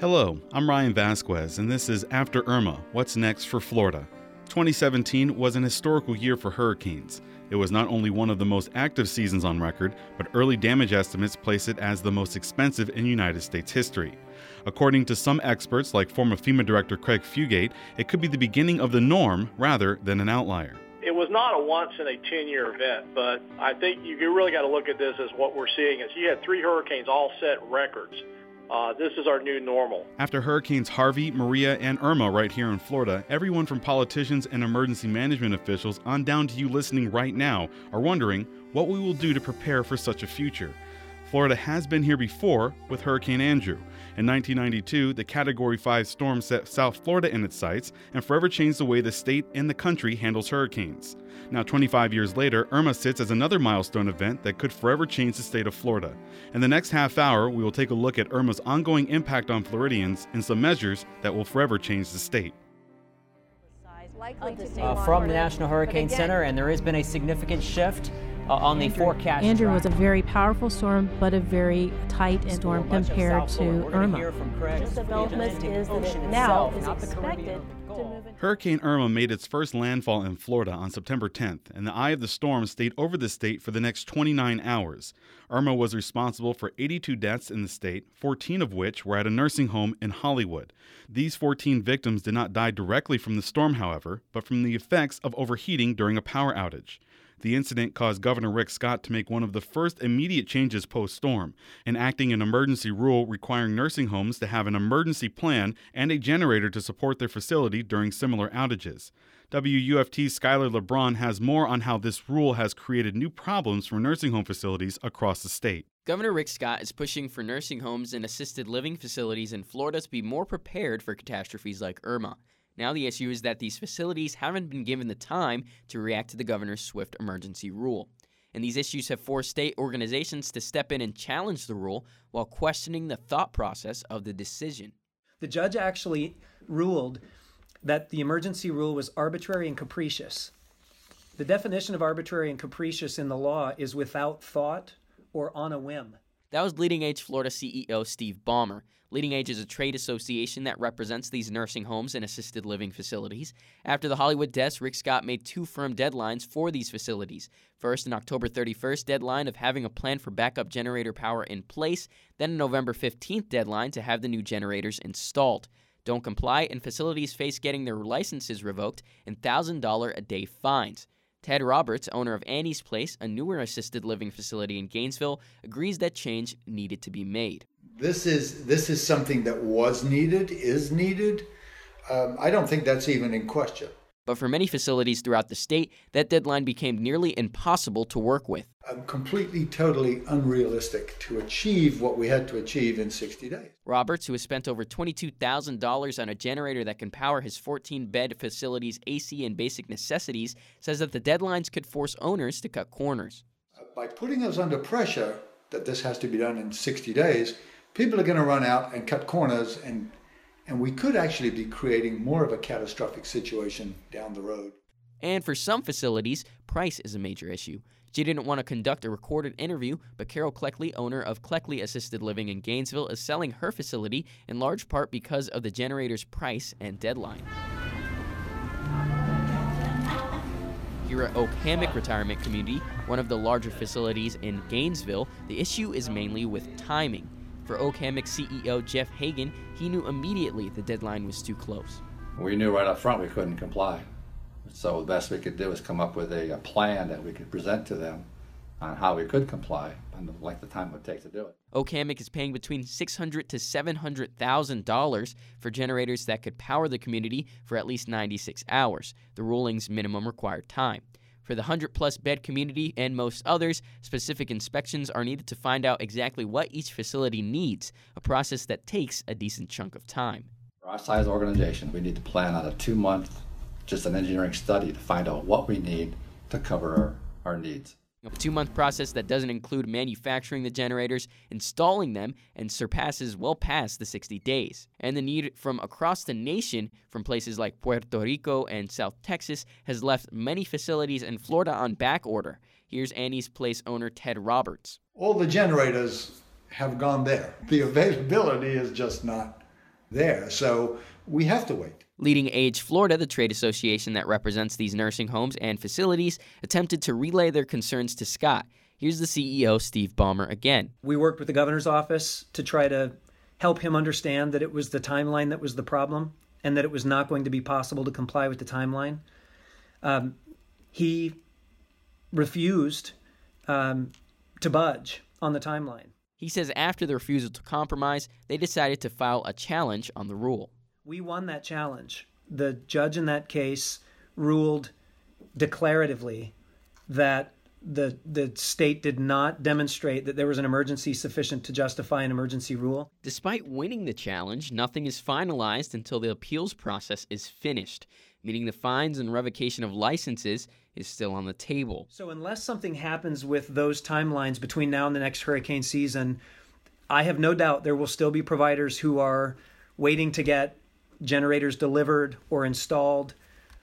Hello, I'm Ryan Vasquez, and this is After Irma, What's Next for Florida? 2017 was an historical year for hurricanes. It was not only one of the most active seasons on record, but early damage estimates place it as the most expensive in United States history. According to some experts, like former FEMA Director Craig Fugate, it could be the beginning of the norm rather than an outlier. It was not a once in a 10-year event, but I think you really got to look at this as what we're seeing is you had three hurricanes all set records. This is our new normal. After Hurricanes Harvey, Maria, and Irma right here in Florida, everyone from politicians and emergency management officials on down to you listening right now are wondering what we will do to prepare for such a future. Florida has been here before with Hurricane Andrew. In 1992, the Category 5 storm set South Florida in its sights and forever changed the way the state and the country handles hurricanes. Now, 25 years later, Irma sits as another milestone event that could forever change the state of Florida. In the next half hour, we will take a look at Irma's ongoing impact on Floridians and some measures that will forever change the state. From the National Hurricane Center, and there has been a significant shift on the forecast. Andrew was a very powerful storm, but a very tight storm compared to Irma. This development is that it now is expected to move. Hurricane Irma made its first landfall in Florida on September 10th, and the eye of the storm stayed over the state for the next 29 hours. Irma was responsible for 82 deaths in the state, 14 of which were at a nursing home in Hollywood. These 14 victims did not die directly from the storm, however, but from the effects of overheating during a power outage. The incident caused Governor Rick Scott to make one of the first immediate changes post-storm, enacting an emergency rule requiring nursing homes to have an emergency plan and a generator to support their facility during similar outages. WUFT's Skylar LeBron has more on how this rule has created new problems for nursing home facilities across the state. Governor Rick Scott is pushing for nursing homes and assisted living facilities in Florida to be more prepared for catastrophes like Irma. Now the issue is that these facilities haven't been given the time to react to the governor's swift emergency rule. And these issues have forced state organizations to step in and challenge the rule while questioning the thought process of the decision. The judge actually ruled that the emergency rule was arbitrary and capricious. The definition of arbitrary and capricious in the law is without thought or on a whim. That was Leading Age Florida CEO Steve Ballmer. Leading Age is a trade association that represents these nursing homes and assisted living facilities. After the Hollywood deaths, Rick Scott made two firm deadlines for these facilities. First, an October 31st deadline of having a plan for backup generator power in place, then a November 15th deadline to have the new generators installed. Don't comply, and facilities face getting their licenses revoked and $1,000 a day fines. Ted Roberts, owner of Annie's Place, a newer assisted living facility in Gainesville, agrees that change needed to be made. This is something that was needed, is needed. I don't think that's even in question. But for many facilities throughout the state, that deadline became nearly impossible to work with. Completely, totally unrealistic to achieve what we had to achieve in 60 days. Roberts, who has spent over $22,000 on a generator that can power his 14-bed facility's AC and basic necessities, says that the deadlines could force owners to cut corners. By putting us under pressure that this has to be done in 60 days, people are going to run out and cut corners, and we could actually be creating more of a catastrophic situation down the road. And for some facilities, price is a major issue. She didn't want to conduct a recorded interview, but Carol Cleckley, owner of Cleckley Assisted Living in Gainesville, is selling her facility in large part because of the generator's price and deadline. Here at Oak Hammock Retirement Community, one of the larger facilities in Gainesville, the issue is mainly with timing. For Oak Hammock CEO Jeff Hagen, he knew immediately the deadline was too close. We knew right up front we couldn't comply. So the best we could do was come up with a plan that we could present to them on how we could comply and the length of time it would take to do it. Oak Hammock is paying between $600,000 to $700,000 for generators that could power the community for at least 96 hours, the ruling's minimum required time. For the 100-plus bed community and most others, specific inspections are needed to find out exactly what each facility needs, a process that takes a decent chunk of time. For our size organization, we need to plan on a 2-month, just an engineering study to find out what we need to cover our needs. A 2-month process that doesn't include manufacturing the generators, installing them, and surpasses well past the 60 days. And the need from across the nation, from places like Puerto Rico and South Texas, has left many facilities in Florida on back order. Here's Annie's Place owner Ted Roberts. All the generators have gone there. The availability is just not there. So we have to wait. Leading Age Florida, the trade association that represents these nursing homes and facilities, attempted to relay their concerns to Scott. Here's the CEO, Steve Ballmer, again. We worked with the governor's office to try to help him understand that it was the timeline that was the problem and that it was not going to be possible to comply with the timeline. He refused to budge on the timeline. He says after the refusal to compromise, they decided to file a challenge on the rule. We won that challenge. The judge in that case ruled declaratively that the state did not demonstrate that there was an emergency sufficient to justify an emergency rule. Despite winning the challenge, nothing is finalized until the appeals process is finished, meaning the fines and revocation of licenses is still on the table. So unless something happens with those timelines between now and the next hurricane season, I have no doubt there will still be providers who are waiting to get generators delivered or installed,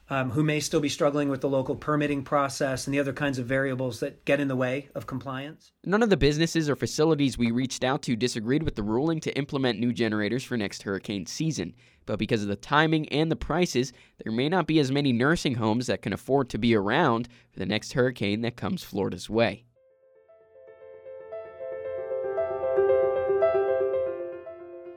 who may still be struggling with the local permitting process and the other kinds of variables that get in the way of compliance. None of the businesses or facilities we reached out to disagreed with the ruling to implement new generators for next hurricane season. But because of the timing and the prices, there may not be as many nursing homes that can afford to be around for the next hurricane that comes Florida's way.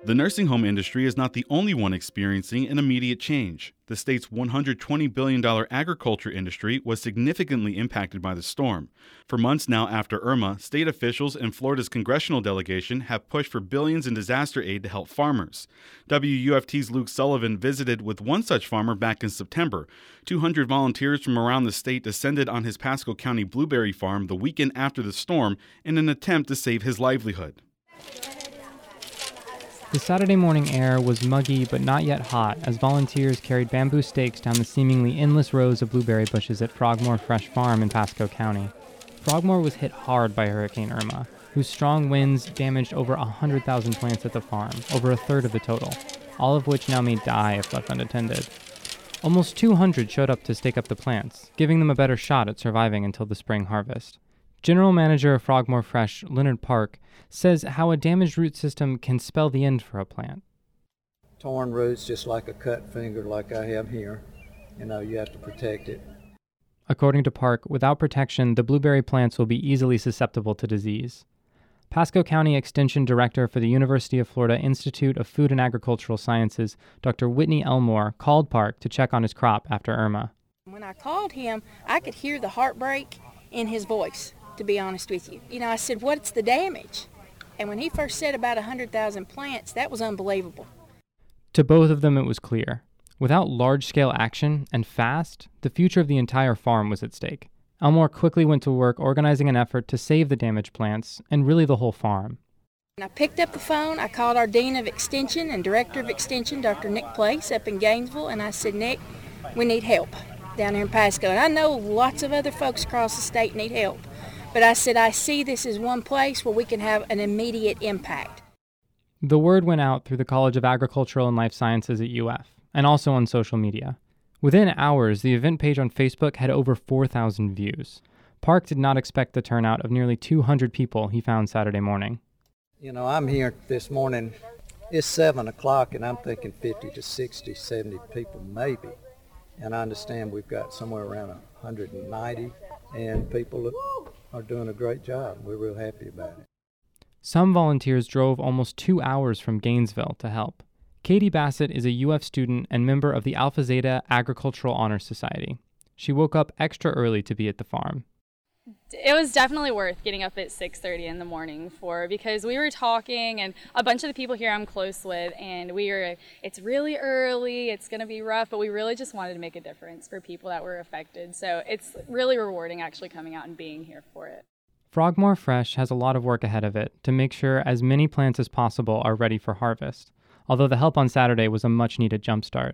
The nursing home industry is not the only one experiencing an immediate change. The state's $120 billion agriculture industry was significantly impacted by the storm. For months now after Irma, state officials and Florida's congressional delegation have pushed for billions in disaster aid to help farmers. WUFT's Luke Sullivan visited with one such farmer back in September. 200 volunteers from around the state descended on his Pasco County blueberry farm the weekend after the storm in an attempt to save his livelihood. The Saturday morning air was muggy but not yet hot as volunteers carried bamboo stakes down the seemingly endless rows of blueberry bushes at Frogmore Fresh Farm in Pasco County. Frogmore was hit hard by Hurricane Irma, whose strong winds damaged over 100,000 plants at the farm, over a third of the total, all of which now may die if left unattended. Almost 200 showed up to stake up the plants, giving them a better shot at surviving until the spring harvest. General Manager of Frogmore Fresh, Leonard Park, says how a damaged root system can spell the end for a plant. Torn roots, just like a cut finger like I have here, you have to protect it. According to Park, without protection, the blueberry plants will be easily susceptible to disease. Pasco County Extension Director for the University of Florida Institute of Food and Agricultural Sciences, Dr. Whitney Elmore, called Park to check on his crop after Irma. When I called him, I could hear the heartbreak in his voice, to be honest with you. I said, what's the damage? And when he first said about 100,000 plants, that was unbelievable. To both of them, it was clear. Without large-scale action and fast, the future of the entire farm was at stake. Elmore quickly went to work organizing an effort to save the damaged plants and really the whole farm. And I picked up the phone. I called our Dean of Extension and Director of Extension, Dr. Nick Place, up in Gainesville, and I said, Nick, we need help down here in Pasco. And I know lots of other folks across the state need help. But I said, I see this is one place where we can have an immediate impact. The word went out through the College of Agricultural and Life Sciences at UF, and also on social media. Within hours, the event page on Facebook had over 4,000 views. Park did not expect the turnout of nearly 200 people he found Saturday morning. I'm here this morning. It's 7 o'clock, and I'm thinking 50 to 60, 70 people maybe. And I understand we've got somewhere around 190, and people are doing a great job. We're real happy about it. Some volunteers drove almost 2 hours from Gainesville to help. Katie Bassett is a UF student and member of the Alpha Zeta Agricultural Honor Society. She woke up extra early to be at the farm. It was definitely worth getting up at 6:30 in the morning because we were talking, and a bunch of the people here I'm close with, and it's really early, it's going to be rough, but we really just wanted to make a difference for people that were affected. So it's really rewarding actually coming out and being here for it. Frogmore Fresh has a lot of work ahead of it to make sure as many plants as possible are ready for harvest, although the help on Saturday was a much-needed jumpstart.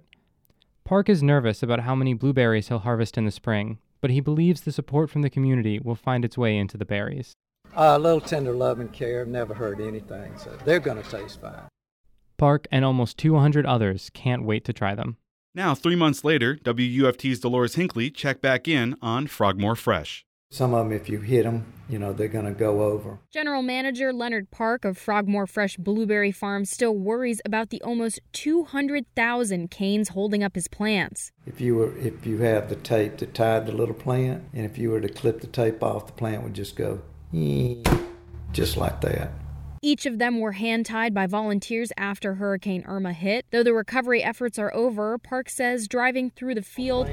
Park is nervous about how many blueberries he'll harvest in the spring, but he believes the support from the community will find its way into the berries. A little tender love and care, never hurt anything, so they're going to taste fine. Park and almost 200 others can't wait to try them. Now, 3 months later, WUFT's Dolores Hinckley checked back in on Frogmore Fresh. Some of them, if you hit them, you know, they're going to go over. General Manager Leonard Park of Frogmore Fresh Blueberry Farm still worries about the almost 200,000 canes holding up his plants. If you have the tape that tied the little plant, and if you were to clip the tape off, the plant would just go, just like that. Each of them were hand-tied by volunteers after Hurricane Irma hit. Though the recovery efforts are over, Park says driving through the field,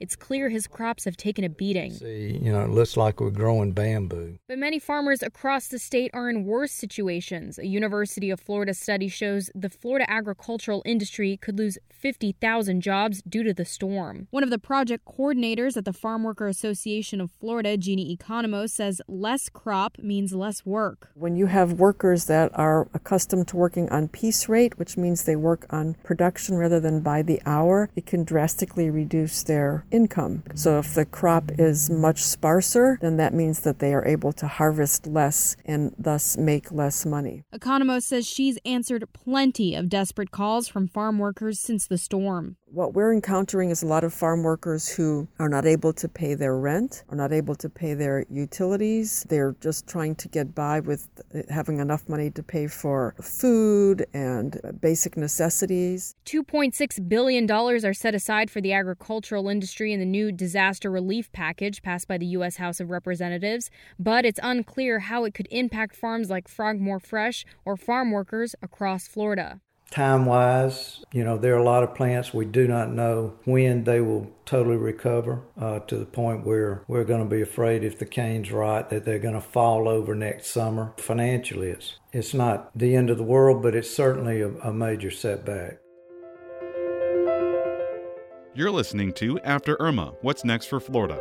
it's clear his crops have taken a beating. See, you know, it looks like we're growing bamboo. But many farmers across the state are in worse situations. A University of Florida study shows the Florida agricultural industry could lose 50,000 jobs due to the storm. One of the project coordinators at the Farmworker Association of Florida, Jeannie Economo, says less crop means less work. When you have workers that are accustomed to working on piece rate, which means they work on production rather than by the hour, it can drastically reduce their income. So if the crop is much sparser, then that means that they are able to harvest less and thus make less money. Economo says she's answered plenty of desperate calls from farm workers since the storm. What we're encountering is a lot of farm workers who are not able to pay their rent, are not able to pay their utilities. They're just trying to get by with having enough money to pay for food and basic necessities. $2.6 billion are set aside for the agricultural industry in the new disaster relief package passed by the U.S. House of Representatives, but it's unclear how it could impact farms like Frogmore Fresh or farm workers across Florida. Time-wise, you know, there are a lot of plants we do not know when they will totally recover to the point where we're going to be afraid if the canes rot that they're going to fall over next summer. Financially, it's not the end of the world, but it's certainly a major setback. You're listening to After Irma, What's Next for Florida?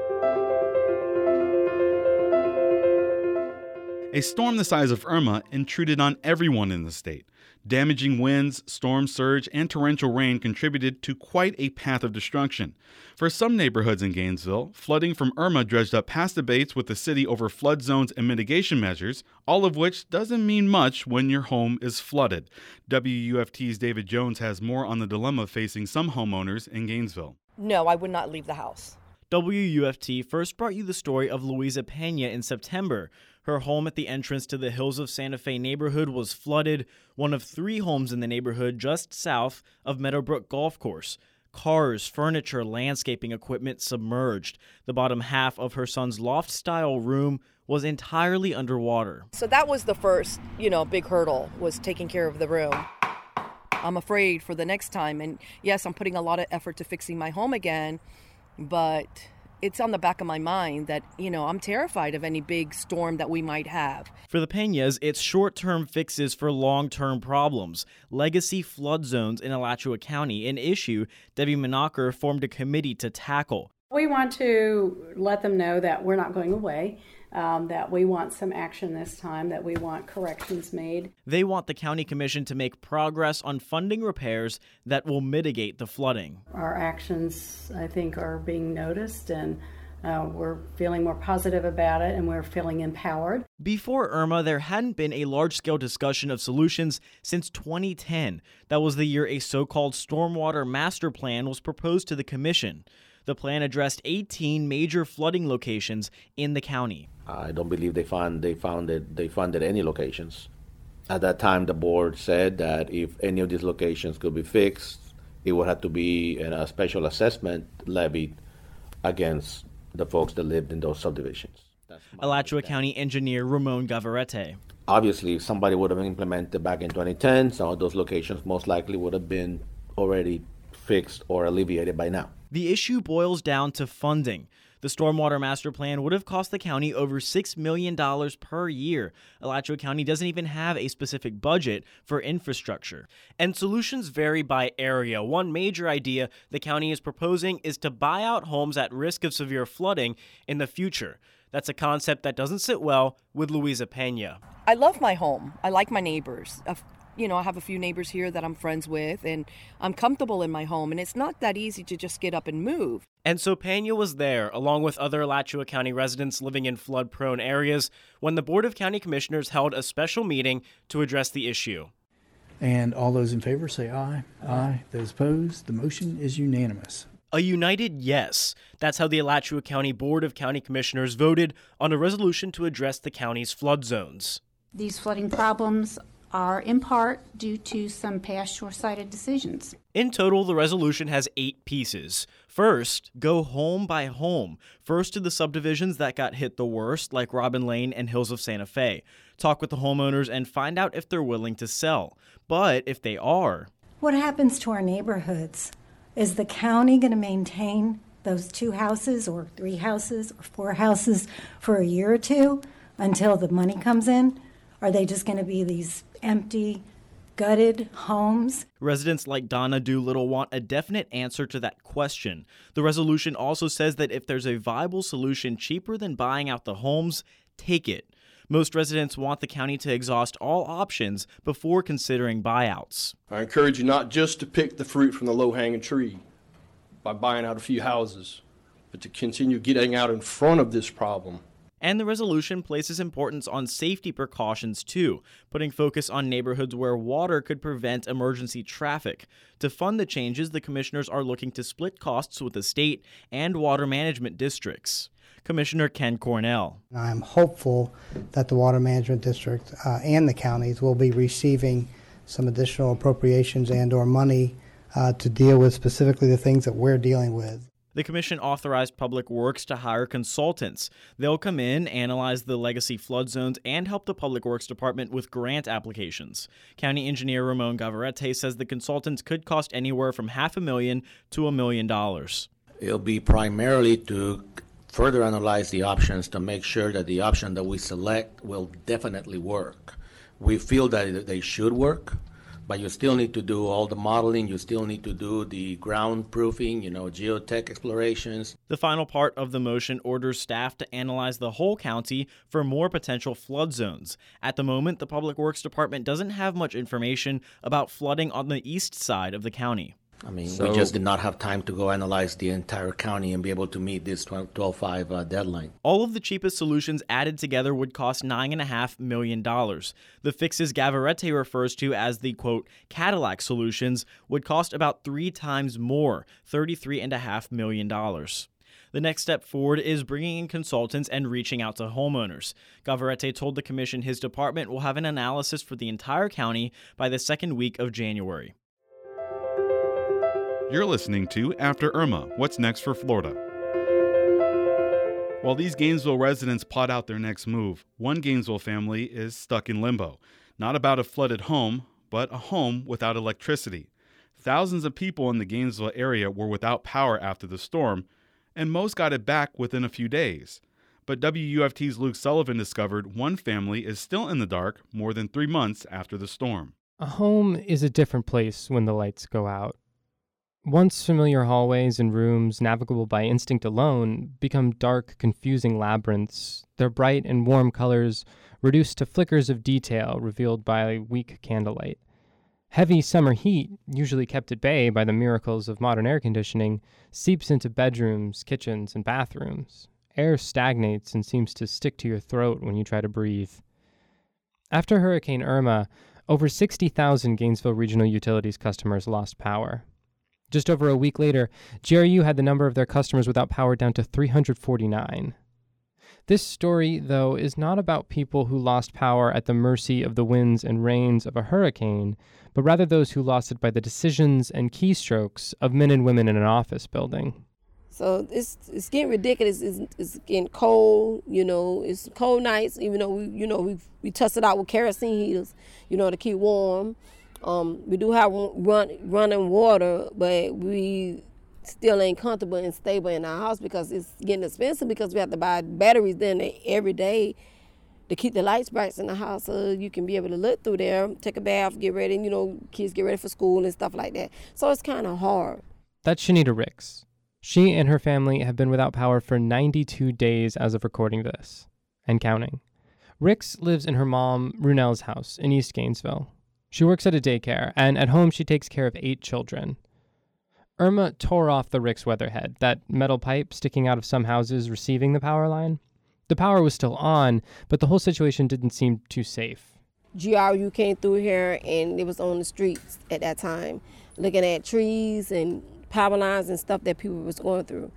A storm the size of Irma intruded on everyone in the state. Damaging winds, storm surge, and torrential rain contributed to quite a path of destruction. For some neighborhoods in Gainesville, flooding from Irma dredged up past debates with the city over flood zones and mitigation measures, all of which doesn't mean much when your home is flooded. WUFT's David Jones has more on the dilemma facing some homeowners in Gainesville. No, I would not leave the house. WUFT first brought you the story of Luisa Peña in September. Her home at the entrance to the Hills of Santa Fe neighborhood was flooded, one of three homes in the neighborhood just south of Meadowbrook Golf Course. Cars, furniture, landscaping equipment submerged. The bottom half of her son's loft-style room was entirely underwater. So that was the first, big hurdle, was taking care of the room. I'm afraid for the next time, and yes, I'm putting a lot of effort to fixing my home again, but it's on the back of my mind that, I'm terrified of any big storm that we might have. For the Peñas, it's short-term fixes for long-term problems. Legacy flood zones in Alachua County, an issue Debbie Menacher formed a committee to tackle. We want to let them know that we're not going away, that we want some action this time, that we want corrections made. They want the county commission to make progress on funding repairs that will mitigate the flooding. Our actions, I think, are being noticed, and we're feeling more positive about it, and we're feeling empowered. Before Irma, there hadn't been a large-scale discussion of solutions since 2010. That was the year a so-called stormwater master plan was proposed to the commission. The plan addressed 18 major flooding locations in the county. I don't believe they funded any locations. At that time, the board said that if any of these locations could be fixed, it would have to be a special assessment levied against the folks that lived in those subdivisions. Alachua County Engineer Ramon Gavarrete. Obviously, if somebody would have implemented back in 2010, some of those locations most likely would have been already fixed or alleviated by now. The issue boils down to funding. The Stormwater Master Plan would have cost the county over $6 million per year. Alachua County doesn't even have a specific budget for infrastructure. And solutions vary by area. One major idea the county is proposing is to buy out homes at risk of severe flooding in the future. That's a concept that doesn't sit well with Luisa Peña. I love my home. I like my neighbors. I have a few neighbors here that I'm friends with, and I'm comfortable in my home, and it's not that easy to just get up and move. And so Peña was there, along with other Alachua County residents living in flood-prone areas, when the Board of County Commissioners held a special meeting to address the issue. And all those in favor say aye. Aye. Those opposed, the motion is unanimous. A united yes. That's how the Alachua County Board of County Commissioners voted on a resolution to address the county's flood zones. These flooding problems are in part due to some past short-sighted decisions. In total, the resolution has 8 pieces. First, go home by home. First to the subdivisions that got hit the worst, like Robin Lane and Hills of Santa Fe. Talk with the homeowners and find out if they're willing to sell. But if they are... What happens to our neighborhoods? Is the county going to maintain those 2 houses or 3 houses or 4 houses for a year or two until the money comes in? Are they just going to be these empty, gutted homes? Residents like Donna Doolittle want a definite answer to that question. The resolution also says that if there's a viable solution cheaper than buying out the homes, take it. Most residents want the county to exhaust all options before considering buyouts. I encourage you not just to pick the fruit from the low-hanging tree by buying out a few houses, but to continue getting out in front of this problem. And the resolution places importance on safety precautions, too, putting focus on neighborhoods where water could prevent emergency traffic. To fund the changes, the commissioners are looking to split costs with the state and water management districts. Commissioner Ken Cornell. I'm hopeful that the water management district and the counties will be receiving some additional appropriations and or money to deal with specifically the things that we're dealing with. The commission authorized Public Works to hire consultants. They'll come in, analyze the legacy flood zones, and help the Public Works Department with grant applications. County Engineer Ramon Gavarrete says the consultants could cost anywhere from $500,000 to $1 million. It'll be primarily to further analyze the options to make sure that the option that we select will definitely work. We feel that they should work. But you still need to do all the modeling, you still need to do the ground proofing, geotech explorations. The final part of the motion orders staff to analyze the whole county for more potential flood zones. At the moment, the Public Works Department doesn't have much information about flooding on the east side of the county. We just did not have time to go analyze the entire county and be able to meet this 12-5 deadline. All of the cheapest solutions added together would cost $9.5 million. The fixes Gavarrete refers to as the, quote, Cadillac solutions would cost about 3 times more, $33.5 million. The next step forward is bringing in consultants and reaching out to homeowners. Gavarrete told the commission his department will have an analysis for the entire county by the second week of January. You're listening to After Irma, What's Next for Florida? While these Gainesville residents plot out their next move, one Gainesville family is stuck in limbo. Not about a flooded home, but a home without electricity. Thousands of people in the Gainesville area were without power after the storm, and most got it back within a few days. But WUFT's Luke Sullivan discovered one family is still in the dark more than 3 months after the storm. A home is a different place when the lights go out. Once familiar hallways and rooms, navigable by instinct alone, become dark, confusing labyrinths, their bright and warm colors reduced to flickers of detail revealed by weak candlelight. Heavy summer heat, usually kept at bay by the miracles of modern air conditioning, seeps into bedrooms, kitchens, and bathrooms. Air stagnates and seems to stick to your throat when you try to breathe. After Hurricane Irma, over 60,000 Gainesville Regional Utilities customers lost power. Just over a week later, GRU had the number of their customers without power down to 349. This story, though, is not about people who lost power at the mercy of the winds and rains of a hurricane, but rather those who lost it by the decisions and keystrokes of men and women in an office building. So it's getting ridiculous. It's getting cold, it's cold nights, even though we tussle it out with kerosene heaters, to keep warm. We do have running water, but we still ain't comfortable and stable in our house because it's getting expensive because we have to buy batteries then every day to keep the lights bright in the house so you can be able to look through there, take a bath, get ready, kids get ready for school and stuff like that. So it's kind of hard. That's Shanita Ricks. She and her family have been without power for 92 days as of recording this, and counting. Ricks lives in her mom, Runell's house in East Gainesville. She works at a daycare, and at home she takes care of 8 children. Irma tore off the Ricks weatherhead, that metal pipe sticking out of some houses receiving the power line. The power was still on, but the whole situation didn't seem too safe. GRU came through here, and it was on the streets at that time, looking at trees and power lines and stuff that people was going through.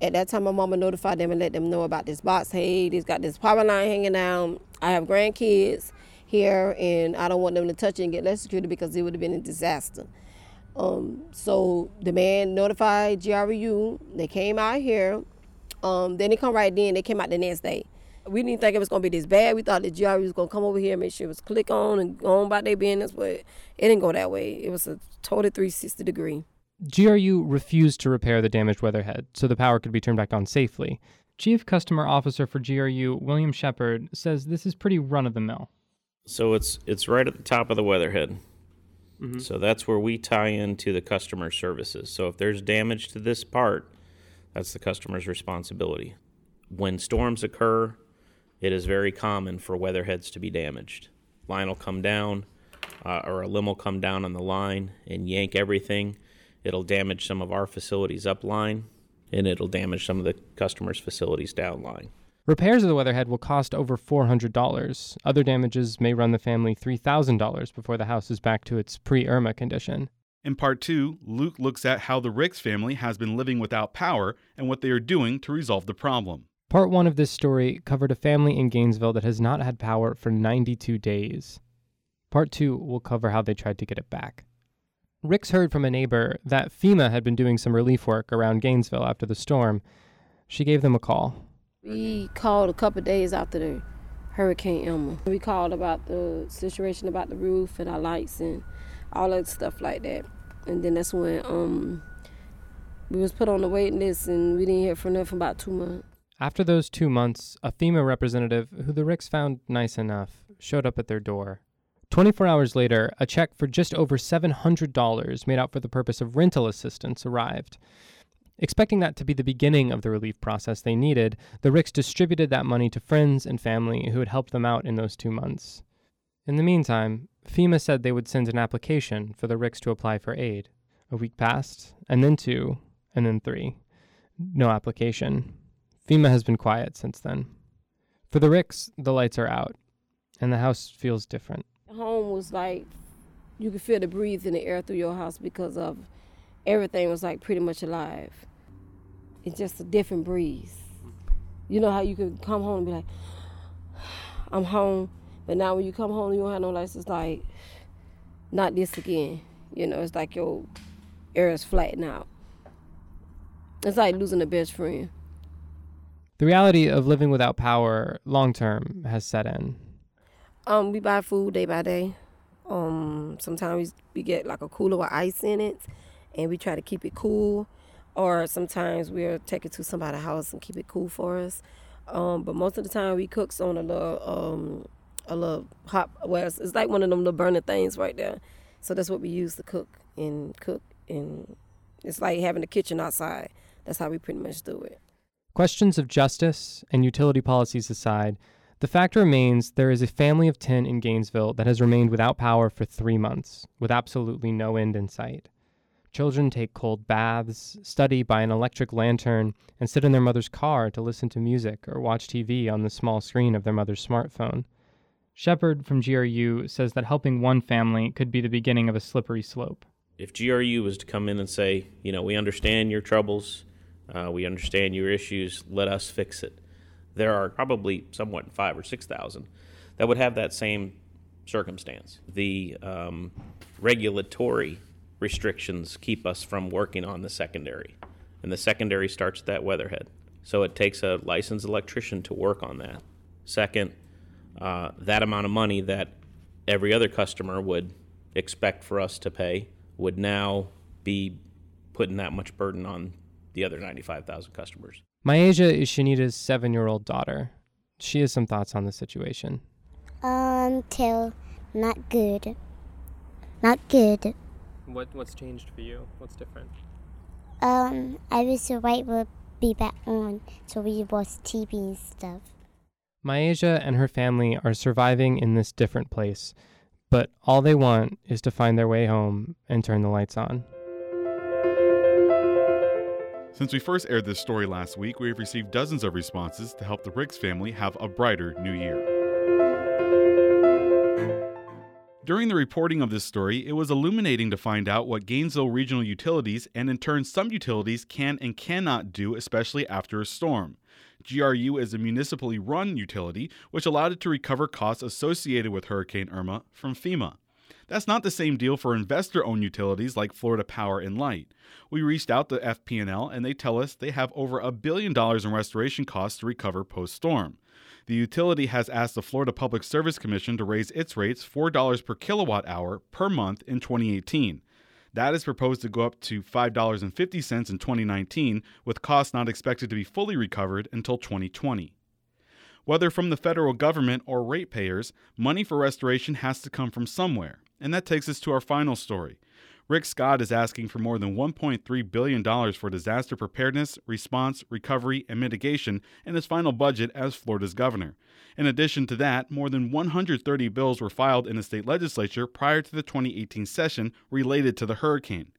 At that time, my mama notified them and let them know about this box. Hey, they've got this power line hanging down. I have grandkids here, and I don't want them to touch it and get electrocuted because it would have been a disaster. So the man notified GRU. They came out here. Then they come right then. They came out the next day. We didn't think it was going to be this bad. We thought the GRU was going to come over here and make sure it was click on and go on about their business, but it didn't go that way. It was a total 360 degree. GRU refused to repair the damaged weatherhead so the power could be turned back on safely. Chief Customer Officer for GRU, William Shepard, says this is pretty run-of-the-mill. So it's right at the top of the weatherhead. Mm-hmm. So that's where we tie into the customer services. So if there's damage to this part, that's the customer's responsibility. When storms occur, it is very common for weatherheads to be damaged. Line will come down, or a limb will come down on the line and yank everything. It'll damage some of our facilities upline, and it'll damage some of the customers' facilities downline. Repairs of the weatherhead will cost over $400. Other damages may run the family $3,000 before the house is back to its pre-Irma condition. In part two, Luke looks at how the Ricks family has been living without power and what they are doing to resolve the problem. Part one of this story covered a family in Gainesville that has not had power for 92 days. Part two will cover how they tried to get it back. Ricks heard from a neighbor that FEMA had been doing some relief work around Gainesville after the storm. She gave them a call. We called a couple of days after the Hurricane Irma. We called about the situation about the roof and our lights and all that stuff like that. And then that's when we was put on the waiting list, and we didn't hear from them for about 2 months. After those 2 months, a FEMA representative, who the Ricks found nice enough, showed up at their door. 24 hours later, a check for just over $700 made out for the purpose of rental assistance arrived. Expecting that to be the beginning of the relief process they needed, the Ricks distributed that money to friends and family who had helped them out in those 2 months. In the meantime, FEMA said they would send an application for the Ricks to apply for aid. A week passed, and then 2, and then 3. No application. FEMA has been quiet since then. For the Ricks, the lights are out, and the house feels different. Home was like, you could feel the breeze in the air through your house because of everything was like pretty much alive. It's just a different breeze. You know how you could come home and be like, I'm home, but now when you come home, you don't have no lights. It's like, not this again. You know, it's like your air is flattened out. It's like losing a best friend. The reality of living without power long-term has set in. We buy food day by day. Sometimes we get like a cooler with ice in it, and we try to keep it cool. Or sometimes we'll take it to somebody's house and keep it cool for us. But most of the time we cooks on a little hot, well, it's like one of them little burner things right there. So that's what we use to cook. And it's like having a kitchen outside. That's how we pretty much do it. Questions of justice and utility policies aside, the fact remains there is a family of 10 in Gainesville that has remained without power for 3 months, with absolutely no end in sight. Children take cold baths, study by an electric lantern, and sit in their mother's car to listen to music or watch TV on the small screen of their mother's smartphone. Shepard from GRU says that helping one family could be the beginning of a slippery slope. If GRU was to come in and say, you know, we understand your troubles, we understand your issues, let us fix it, there are probably somewhat 5,000 or 6,000 that would have that same circumstance. The regulatory restrictions keep us from working on the secondary, and the secondary starts at that weatherhead. So it takes a licensed electrician to work on that. Second, that amount of money that every other customer would expect for us to pay would now be putting that much burden on the other 95,000 customers. Myasia is Shanita's 7-year-old daughter. She has some thoughts on the situation. Not good. Not good. What's changed for you? What's different? I wish the light would be back on so we watch TV and stuff. Myasia and her family are surviving in this different place, but all they want is to find their way home and turn the lights on. Since we first aired this story last week, we have received dozens of responses to help the Ricks family have a brighter new year. During the reporting of this story, it was illuminating to find out what Gainesville Regional Utilities and in turn some utilities can and cannot do, especially after a storm. GRU is a municipally run utility, which allowed it to recover costs associated with Hurricane Irma from FEMA. That's not the same deal for investor-owned utilities like Florida Power and Light. We reached out to FP&L, and they tell us they have over $1 billion in restoration costs to recover post-storm. The utility has asked the Florida Public Service Commission to raise its rates $4 per kilowatt hour per month in 2018. That is proposed to go up to $5.50 in 2019, with costs not expected to be fully recovered until 2020. Whether from the federal government or ratepayers, money for restoration has to come from somewhere. And that takes us to our final story. Rick Scott is asking for more than $1.3 billion for disaster preparedness, response, recovery, and mitigation in his final budget as Florida's governor. In addition to that, more than 130 bills were filed in the state legislature prior to the 2018 session related to the hurricane.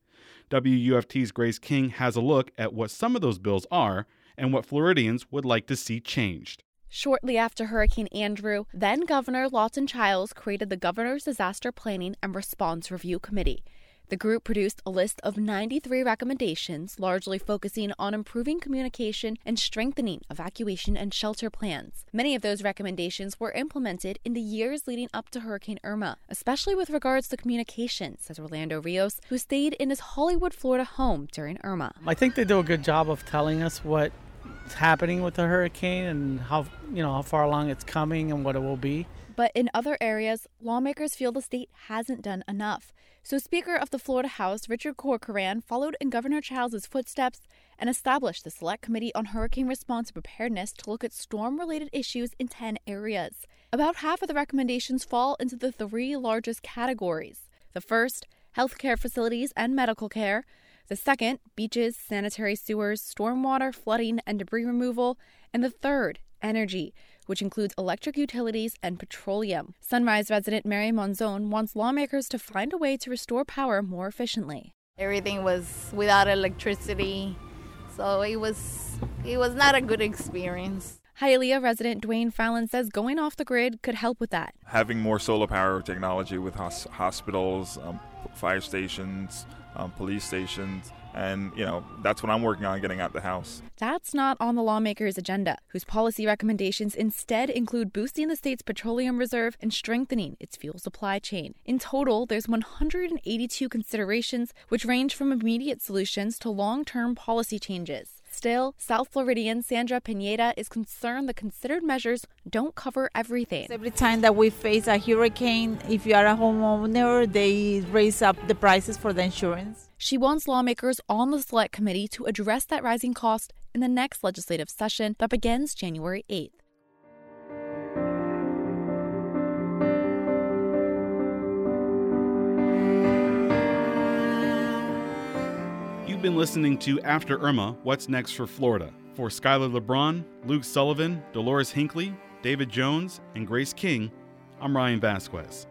WUFT's Grace King has a look at what some of those bills are and what Floridians would like to see changed. Shortly after Hurricane Andrew, then-Governor Lawton Chiles created the Governor's Disaster Planning and Response Review Committee. The group produced a list of 93 recommendations, largely focusing on improving communication and strengthening evacuation and shelter plans. Many of those recommendations were implemented in the years leading up to Hurricane Irma, especially with regards to communication, says Orlando Rios, who stayed in his Hollywood, Florida home during Irma. I think they do a good job of telling us what's happening with the hurricane and how far along it's coming and what it will be. But in other areas, lawmakers feel the state hasn't done enough. So Speaker of the Florida House, Richard Corcoran, followed in Governor Chiles' footsteps and established the Select Committee on Hurricane Response and Preparedness to look at storm-related issues in 10 areas. About half of the recommendations fall into the three largest categories. The first, healthcare facilities and medical care. The second, beaches, sanitary sewers, stormwater, flooding, and debris removal. And the third, energy, which includes electric utilities and petroleum. Sunrise resident Mary Monzon wants lawmakers to find a way to restore power more efficiently. Everything was without electricity, so it was not a good experience. Hialeah resident Dwayne Fallon says going off the grid could help with that. Having more solar power technology with hospitals, fire stations, police stations, and, that's what I'm working on, getting out the house. That's not on the lawmakers' agenda, whose policy recommendations instead include boosting the state's petroleum reserve and strengthening its fuel supply chain. In total, there's 182 considerations, which range from immediate solutions to long-term policy changes. Still, South Floridian Sandra Pineda is concerned the considered measures don't cover everything. Every time that we face a hurricane, if you are a homeowner, they raise up the prices for the insurance. She wants lawmakers on the Select Committee to address that rising cost in the next legislative session that begins January 8th. You've been listening to After Irma, What's Next for Florida? For Skylar LeBron, Luke Sullivan, Dolores Hinckley, David Jones, and Grace King, I'm Ryan Vasquez.